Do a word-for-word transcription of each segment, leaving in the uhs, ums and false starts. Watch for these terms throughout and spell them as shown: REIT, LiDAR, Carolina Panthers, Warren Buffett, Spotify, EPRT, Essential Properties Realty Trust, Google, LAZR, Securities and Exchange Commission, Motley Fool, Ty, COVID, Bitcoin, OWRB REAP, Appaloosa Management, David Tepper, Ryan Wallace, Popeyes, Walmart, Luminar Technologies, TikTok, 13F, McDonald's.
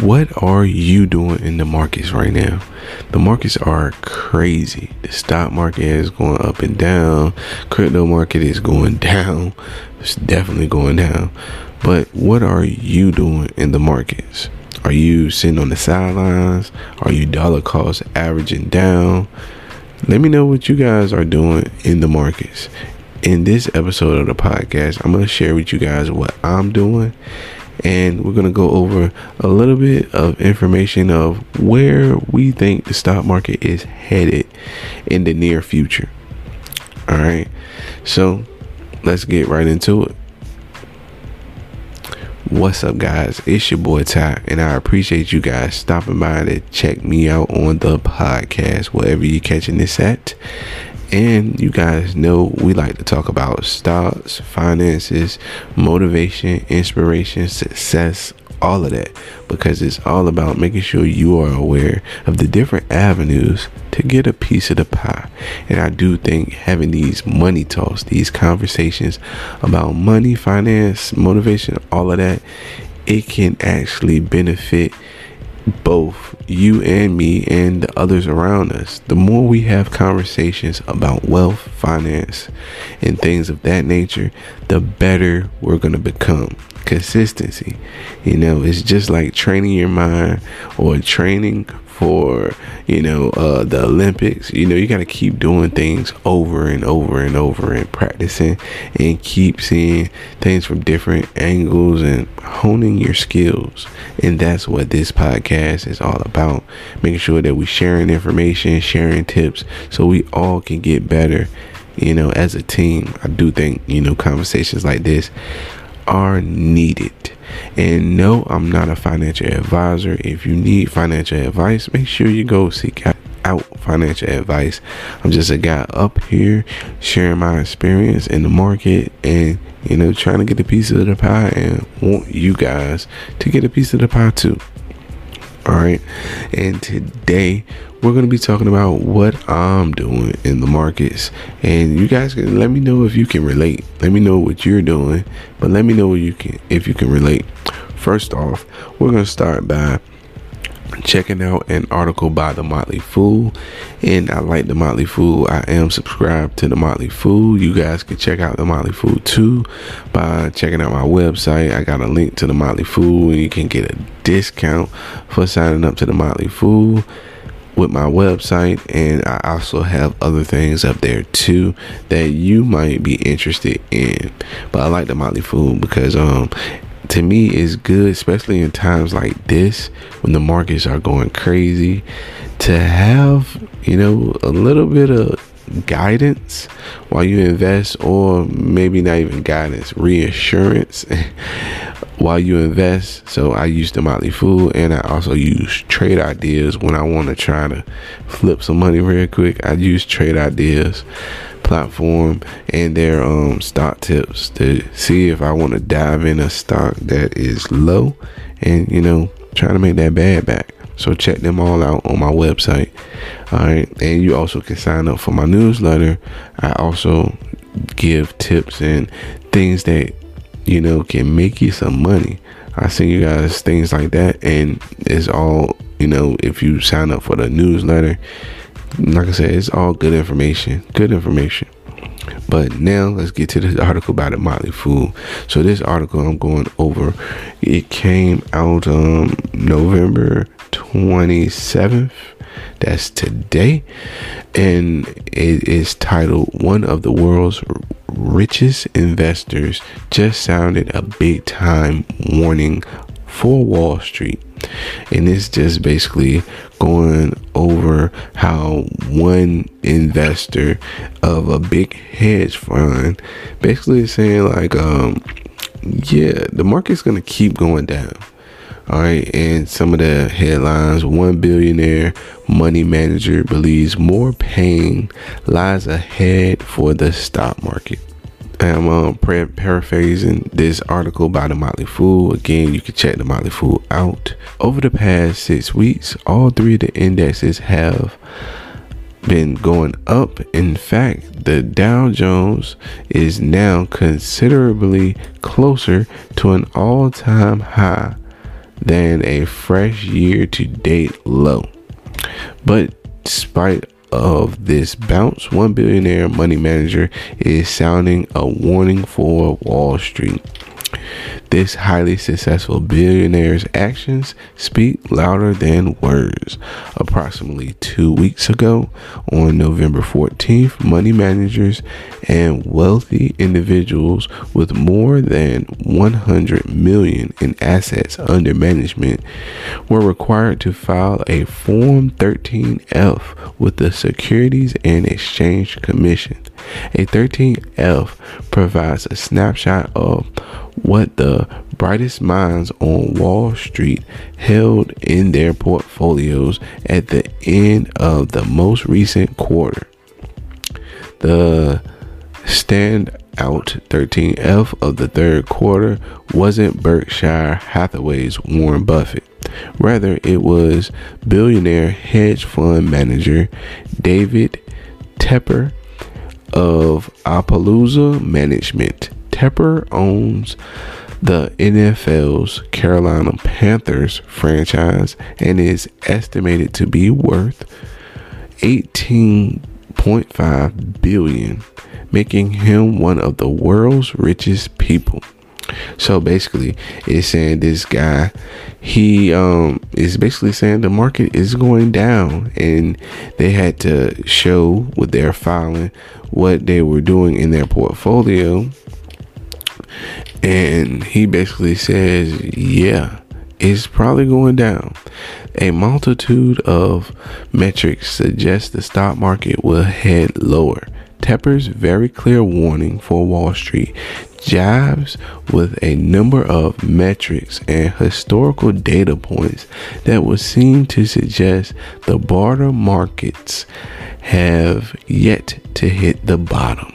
What are you doing in the markets right now? The markets are crazy. The stock market is going up and down. Crypto market is going down. It's definitely going down. But what are you doing in the markets? Are you sitting on the sidelines? Are you dollar cost averaging down? Let me know what you guys are doing in the markets. In this episode of the podcast, I'm going to share with you guys what I'm doing. And we're going to go over a little bit of information of where we think the stock market is headed in the near future. All right. So let's get right into it. What's up, guys? It's your boy Ty, and I appreciate you guys stopping by to check me out on the podcast, wherever you're catching this at. And you guys know we like to talk about stocks, finances, motivation, inspiration, success, all of that, because it's all about making sure you are aware of the different avenues to get a piece of the pie. And I do think having these money talks, these conversations about money, finance, motivation, all of that, it can actually benefit both you and me and the others around us. The more we have conversations about wealth, finance, and things of that nature, the better we're going to become. Consistency, you know, it's just like training your mind or training for, you know, uh, the Olympics. You know, you got to keep doing things over and over and over and practicing and keep seeing things from different angles and honing your skills. And that's what this podcast is all about. Making sure that we're sharing information, sharing tips so we all can get better, you know, as a team. I do think, you know, conversations like this are needed. And no, I'm not a financial advisor. If you need financial advice, make sure you go seek out financial advice. I'm just a guy up here sharing my experience in the market and, you know, trying to get a piece of the pie, and want you guys to get a piece of the pie too. All right. And today we're going to be talking about what I'm doing in the markets, and you guys can let me know if you can relate. Let me know what you're doing, but let me know what you can, if you can relate. First off, we're going to start by checking out an article by the Motley Fool, and I like the Motley Fool. I am subscribed to the Motley Fool. You guys can check out the Motley Fool too by checking out my website. I got a link to the Motley Fool, and you can get a discount for signing up to the Motley Fool with my website. And I also have other things up there too that you might be interested in. But I like the Motley Fool because um to me, it's good, especially in times like this when the markets are going crazy, to have, you know, a little bit of guidance while you invest, or maybe not even guidance, reassurance while you invest. So I use the Motley Fool, and I also use trade ideas when I want to try to flip some money real quick. I use trade ideas platform and their um stock tips to see if I want to dive in a stock that is low and, you know, trying to make that bad back. So check them all out on my website. All right. And you also can sign up for my newsletter. I also give tips and things that, you know, can make you some money. I send you guys things like that. And it's all, you know, if you sign up for the newsletter, like I said, it's all good information, good information. But now let's get to this article by the Motley Fool. So this article I'm going over, it came out um, November twenty-seventh. That's today. And it is titled, "One of the World's Richest Investors Just Sounded a Big Time Warning for Wall Street." And it's just basically going over how one investor of a big hedge fund basically saying like, um, yeah, the market's going to keep going down. All right. And some of the headlines: one billionaire money manager believes more pain lies ahead for the stock market. I'm um, paraphrasing this article by the Motley Fool. Again, you can check the Motley Fool out. Over the past six weeks, all three of the indexes have been going up. In fact, the Dow Jones is now considerably closer to an all-time high than a fresh year-to-date low. But despite of this bounce, one billionaire money manager is sounding a warning for Wall Street. This highly successful billionaire's actions speak louder than words. Approximately two weeks ago, on November fourteenth, money managers and wealthy individuals with more than one hundred million dollars in assets under management were required to file a Form thirteen F with the Securities and Exchange Commission. A thirteen F provides a snapshot of what the brightest minds on Wall Street held in their portfolios at the end of the most recent quarter. The standout thirteen F of the third quarter wasn't Berkshire Hathaway's Warren Buffett. Rather, it was billionaire hedge fund manager David Tepper of Appaloosa Management. Tepper owns the N F L's Carolina Panthers franchise and is estimated to be worth eighteen point five billion dollars, making him one of the world's richest people. So basically, it's saying this guy, he um, is basically saying the market is going down, and they had to show with their filing what they were doing in their portfolio. And he basically says, yeah, it's probably going down. A multitude of metrics suggest the stock market will head lower. Tepper's very clear warning for Wall Street jives with a number of metrics and historical data points that would seem to suggest the broader markets have yet to hit the bottom.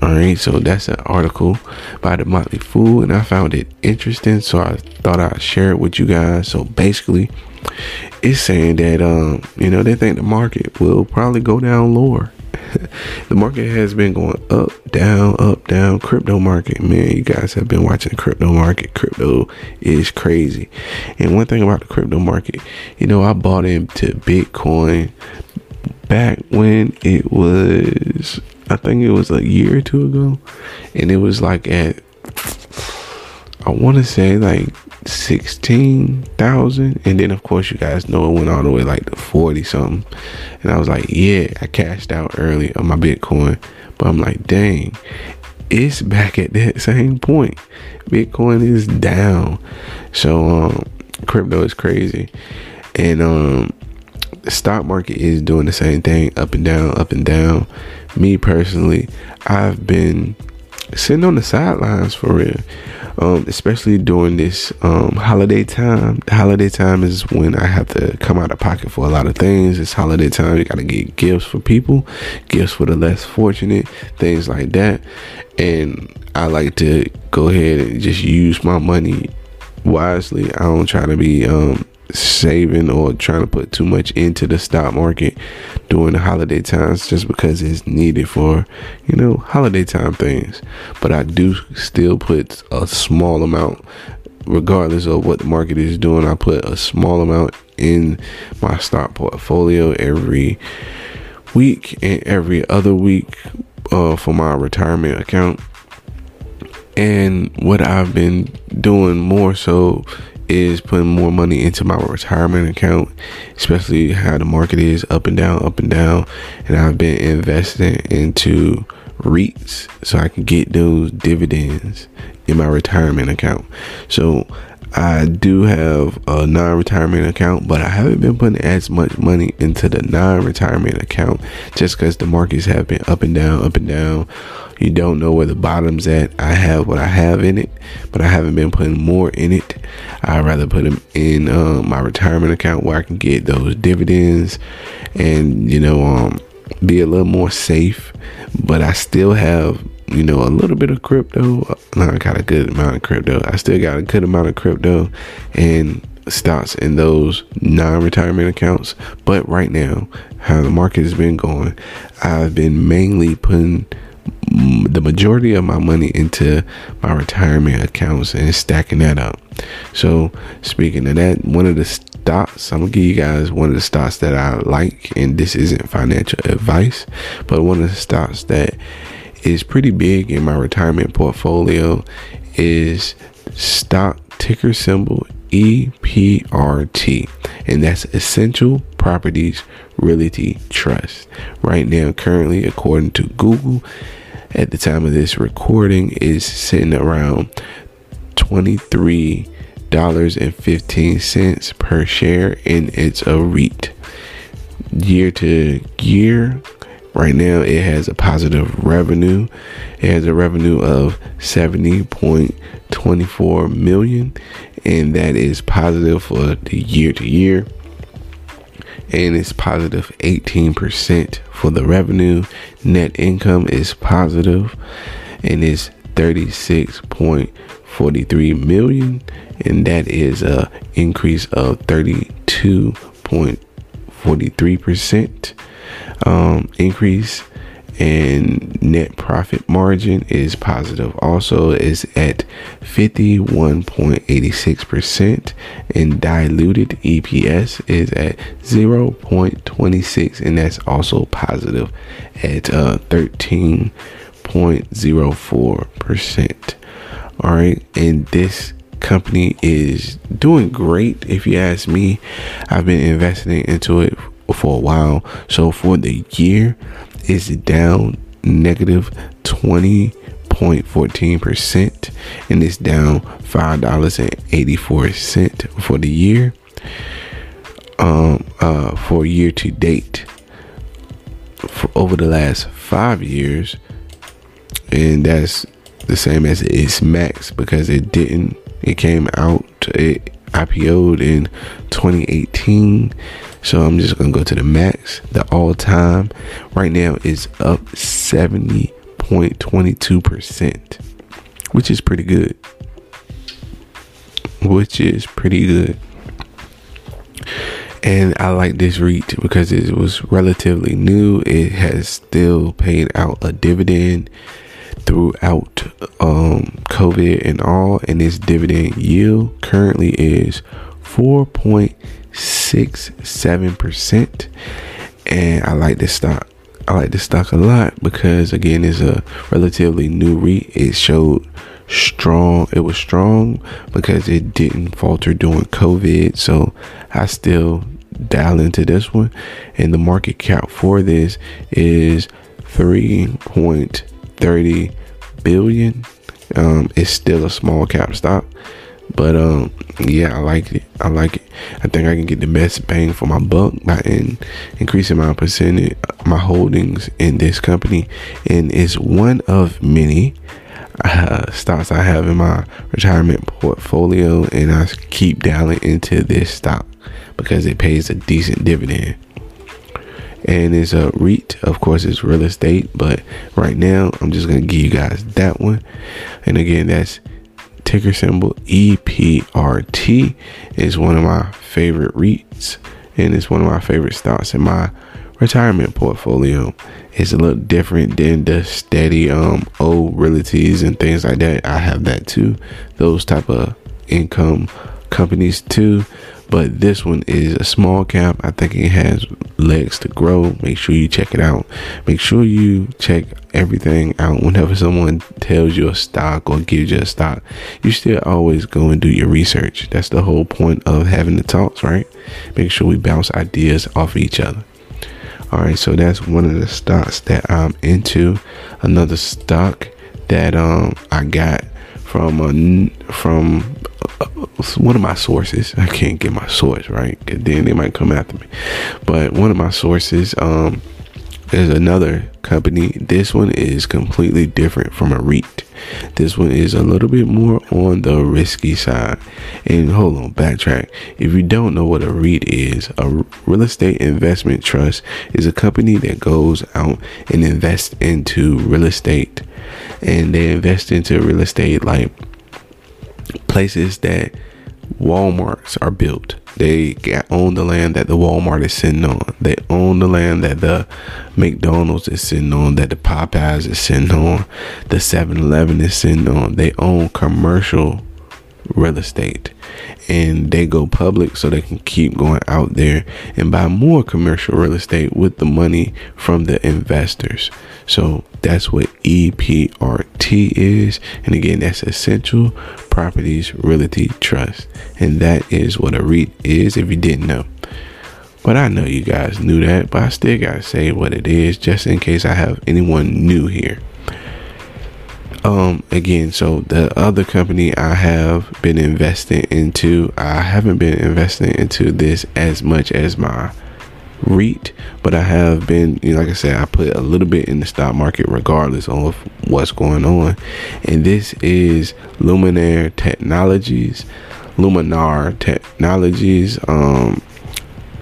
Alright, so that's an article by the Motley Fool, and I found it interesting, so I thought I'd share it with you guys. So basically, it's saying that, um, you know, they think the market will probably go down lower. The market has been going up, down, up, down. Crypto market, man, you guys have been watching the crypto market. Crypto is crazy. And one thing about the crypto market, you know, I bought into Bitcoin back when it was, I think it was a year or two ago, and it was like at, I want to say like sixteen thousand, and then of course you guys know it went all the way like to forty something, and I was like, yeah, I cashed out early on my Bitcoin, but I'm like, dang, it's back at that same point. Bitcoin is down, so um, crypto is crazy, and um, the stock market is doing the same thing, up and down, up and down. Me personally, I've been sitting on the sidelines for real, um, especially during this um, holiday time. The holiday time is when I have to come out of pocket for a lot of things. It's holiday time. You got to get gifts for people, gifts for the less fortunate, things like that. And I like to go ahead and just use my money wisely. I don't try to be um, saving or trying to put too much into the stock market during the holiday times, just because it's needed for, you know, holiday time things. But I do still put a small amount, regardless of what the market is doing. I put a small amount in my stock portfolio every week and every other week uh, for my retirement account. And what I've been doing more so is putting more money into my retirement account, especially how the market is up and down, up and down. And I've been investing into REITs so I can get those dividends in my retirement account. So I do have a non-retirement account, but I haven't been putting as much money into the non-retirement account just because the markets have been up and down, up and down. You don't know where the bottom's at. I have what I have in it, but I haven't been putting more in it. I'd rather put them in um, my retirement account where I can get those dividends and, you know, um, be a little more safe. But I still have, you know, a little bit of crypto. No, I got a good amount of crypto. I still got a good amount of crypto and stocks in those non-retirement accounts. But right now, how the market has been going, I've been mainly putting the majority of my money into my retirement accounts and stacking that up. So speaking of that, one of the stocks, I'm gonna give you guys one of the stocks that I like, and this isn't financial advice, but one of the stocks that is pretty big in my retirement portfolio is stock ticker symbol E P R T, and that's Essential Properties Realty Trust. Right now, currently, according to Google, at the time of this recording, is sitting around twenty-three dollars and fifteen cents per share, and it's a REIT. Year to year, right now, it has a positive revenue. It has a revenue of seventy point two four million dollars, and that is positive for the year to year. And it's positive eighteen percent for the revenue. Net income is positive, and it's thirty-six point four three million, and that is a increase of thirty-two point four three percent um, increase. And net profit margin is positive also, is at fifty-one point eight six percent, and diluted E P S is at zero point two six, and that's also positive at uh, thirteen point zero four percent. All right, and this company is doing great, if you ask me. I've been investing into it for a while. So for the year, it's down negative twenty point one four percent, and it's down five dollars and eighty-four cents for the year. Um, uh, for year to date, for over the last five years, and that's the same as its max, because it didn't. It came out. It I P O'd in twenty eighteen. So I'm just going to go to the max. The all time right now is up seventy point two two percent, which is pretty good. Which is pretty good. And I like this REIT because it was relatively new. It has still paid out a dividend throughout um, COVID and all. And its dividend yield currently is four point six seven percent, and I like this stock. I like this stock a lot because, again, it's a relatively new REIT. It showed strong. It was strong because it didn't falter during COVID. So I still dial into this one, and the market cap for this is three point three zero billion. Um, it's still a small cap stock. But um, yeah, I like it. I like it. I think I can get the best bang for my buck by in, increasing my percentage, my holdings in this company, and it's one of many uh, stocks I have in my retirement portfolio, and I keep dialing into this stock because it pays a decent dividend. And it's a REIT, of course. It's real estate, but right now I'm just gonna give you guys that one. And again, that's ticker symbol E P R T. Is one of my favorite REITs, and it's one of my favorite stocks in my retirement portfolio. It's a little different than the steady um old realties and things like that. I have that too, those type of income companies too, but this one is a small cap. I think it has legs to grow. Make sure you check it out. Make sure you check everything out. Whenever someone tells you a stock or gives you a stock, you still always go and do your research. That's the whole point of having the talks, right? Make sure we bounce ideas off of each other. All right, so that's one of the stocks that I'm into. Another stock that um I got from a, from one of my sources. I can't get my source right, cause then they might come after me. But one of my sources um is another company. This one is completely different from a REIT. This one is a little bit more on the risky side. And hold on, backtrack. If you don't know what a REIT is, a real estate investment trust is a company that goes out and invests into real estate, and they invest into real estate like places that Walmarts are built. They own the land that the Walmart is sitting on. They own the land that the McDonald's is sitting on, that the Popeyes is sitting on, the seven eleven is sitting on. They own commercial real estate, and they go public so they can keep going out there and buy more commercial real estate with the money from the investors. So that's what E P R T is. And again, that's Essential Properties Realty Trust. And that is what a REIT is, if you didn't know. But I know you guys knew that, but I still gotta say what it is just in case I have anyone new here. Um, again, so the other company I have been investing into, I haven't been investing into this as much as my REIT, but I have been, you know, like I said, I put a little bit in the stock market regardless of what's going on. And this is Luminar Technologies, Luminar Technologies. Um,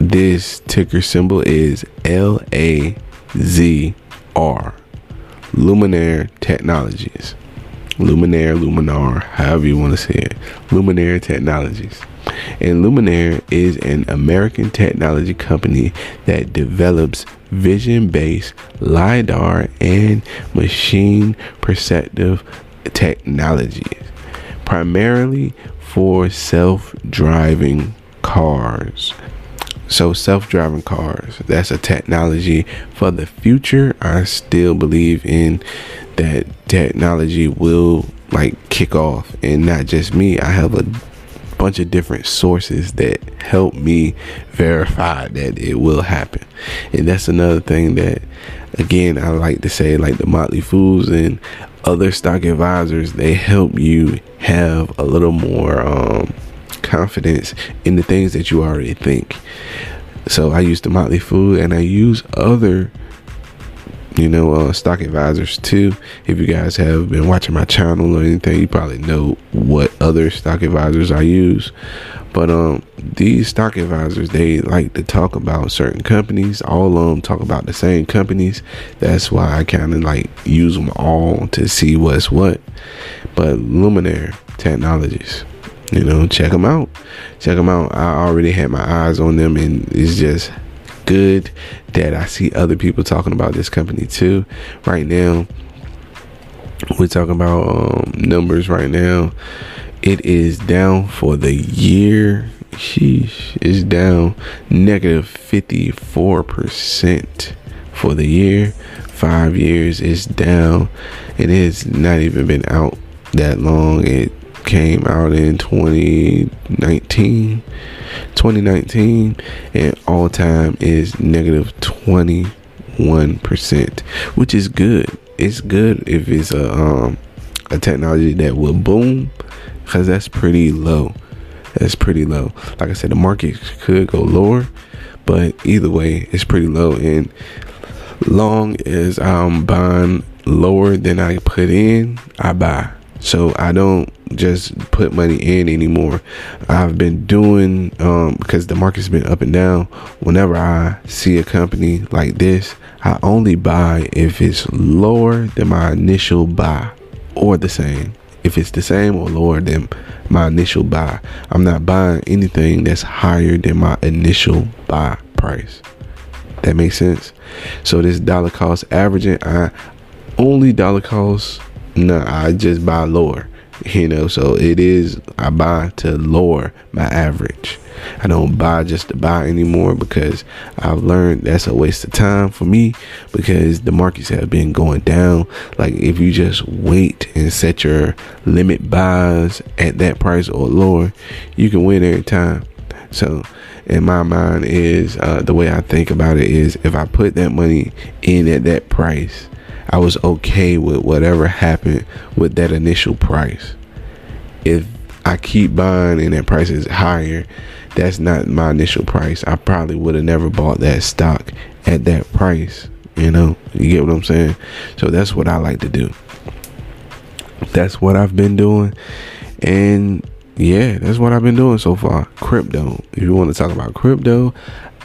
this ticker symbol is L A Z R. Luminar Technologies, Luminar, Luminar, however you want to say it, Luminar Technologies. And Luminar is an American technology company that develops vision-based LiDAR and machine perceptive technologies, primarily for self-driving cars. So self-driving cars, that's a technology for the future. I still believe in that technology will like kick off, and not just me. I have a bunch of different sources that help me verify that it will happen. And that's another thing that, again, I like to say, like the Motley Fools and other stock advisors, they help you have a little more, um, confidence in the things that you already think. So I use the Motley Fool, and I use other, you know, uh, stock advisors too. If you guys have been watching my channel or anything, you probably know what other stock advisors I use. But um, these stock advisors, they like to talk about certain companies. All of them talk about the same companies. That's why I kind of like use them all to see what's what. But Luminar Technologies, you know, check them out. Check them out. I already had my eyes on them, and it's just good that I see other people talking about this company too. Right now, we're talking about um, numbers right now. It is down for the year. Sheesh, it's down negative fifty-four percent for the year. Five years is down, and it's not even been out that long. It came out in twenty nineteen, and all time is negative twenty-one percent, which is good. It's good if it's a um a technology that will boom, because that's pretty low. That's pretty low. Like I said, the market could go lower, but either way, it's pretty low. And long as I'm buying lower than I put in, I buy. So I don't just put money in anymore. I've been doing, um, because the market's been up and down, whenever I see a company like this, I only buy if it's lower than my initial buy or the same. If it's the same or lower than my initial buy, I'm not buying anything that's higher than my initial buy price. That makes sense. So this dollar cost averaging, I only dollar cost. No, I just buy lower, you know, so it is, I buy to lower my average. I don't buy just to buy anymore, because I've learned that's a waste of time for me, because the markets have been going down. Like if you just wait and set your limit buys at that price or lower, you can win every time. So in my mind is, uh, the way I think about it is, if I put that money in at that price, I was okay with whatever happened with that initial price. If I keep buying and that price is higher, that's not my initial price. I probably would have never bought that stock at that price. You know, you get what I'm saying? So that's what I like to do. That's what I've been doing. And yeah, that's what I've been doing so far. Crypto. If you want to talk about crypto,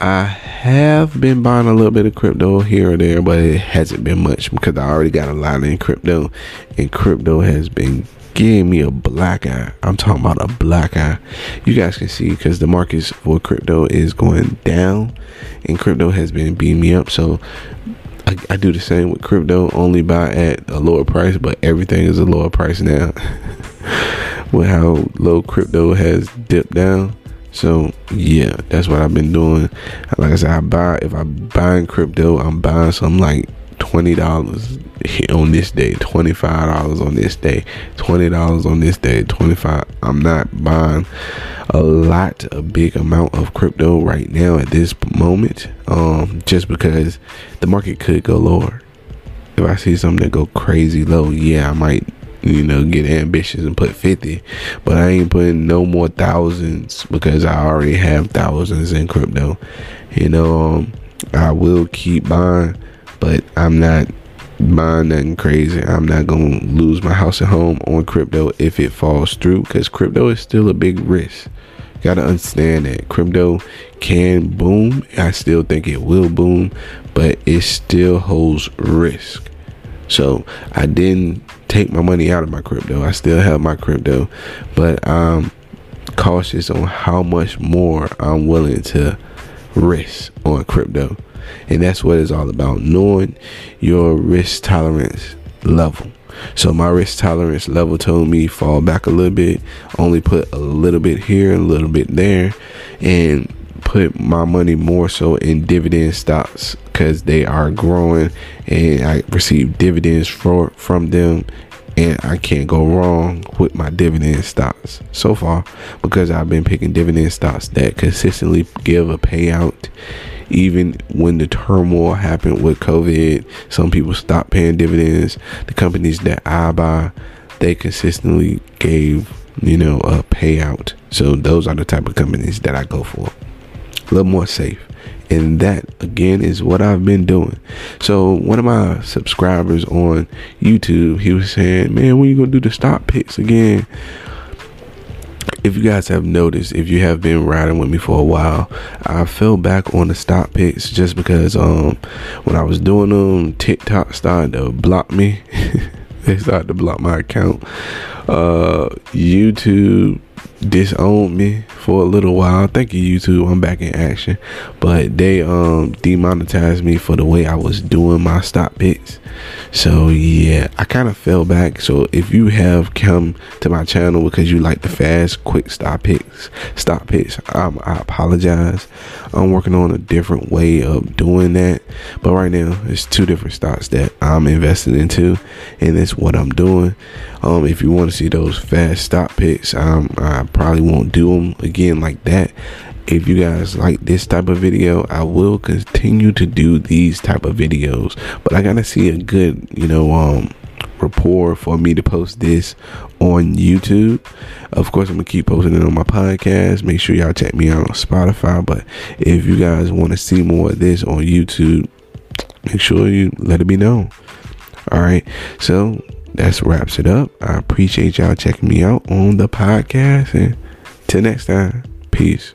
I have been buying a little bit of crypto here or there, but it hasn't been much because I already got a lot in crypto, and crypto has been gave me a black eye. I'm talking about a black eye. You guys can see because the markets for crypto is going down, and crypto has been beating me up. So I, I do the same with crypto, only buy at a lower price, but everything is a lower price now with how low crypto has dipped down. So yeah, that's what I've been doing. Like I said, I buy, if I'm buying crypto, I'm buying something like twenty dollars on this day, twenty-five dollars on this day, twenty dollars on this day, twenty-five dollars. I'm not buying a lot, a big amount of crypto right now at this moment, um, just because the market could go lower. If I see something that go crazy low, yeah, I might, you know, get ambitious and put fifty, but I ain't putting no more thousands because I already have thousands in crypto. You know, um, I will keep buying, but I'm not buying nothing crazy. I'm not going to lose my house and home on crypto if it falls through, because crypto is still a big risk. Got to understand that crypto can boom. I still think it will boom, but it still holds risk. So I didn't take my money out of my crypto. I still have my crypto, but I'm cautious on how much more I'm willing to risk on crypto. And that's what it's all about, knowing your risk tolerance level. So my risk tolerance level told me fall back a little bit, only put a little bit here, a little bit there, and put my money more so in dividend stocks because they are growing and I receive dividends for, from them. And I can't go wrong with my dividend stocks so far because I've been picking dividend stocks that consistently give a payout. Even when the turmoil happened with COVID, some people stopped paying dividends. The companies that I buy, they consistently gave, you know, a payout. So those are the type of companies that I go for. A little more safe. And that, again, is what I've been doing. So one of my subscribers on YouTube, he was saying, man, when are you going to do the stock picks again? If you guys have noticed, if you have been riding with me for a while, I fell back on the stock picks just because um, when I was doing them, TikTok started to block me. They started to block my account. Uh, YouTube disowned me for a little while. Thank you, YouTube. I'm back in action. But they um demonetized me for the way I was doing my stock picks. So yeah, I kind of fell back. So if you have come to my channel because you like the fast, quick stock picks, stock picks, um, I apologize. I'm working on a different way of doing that. But right now, it's two different stocks that I'm invested into, and that's what I'm doing. Um, if you want to see those fast stock picks, um, I probably won't do them again like that. If you guys like this type of video, I will continue to do these type of videos, but I gotta see a good, you know, um, rapport for me to post this on YouTube. Of course, I'm gonna keep posting it on my podcast. Make sure y'all check me out on Spotify. But if you guys want to see more of this on YouTube, make sure you let it be known. All right, so that wraps it up. I appreciate y'all checking me out on the podcast, and till next time, peace.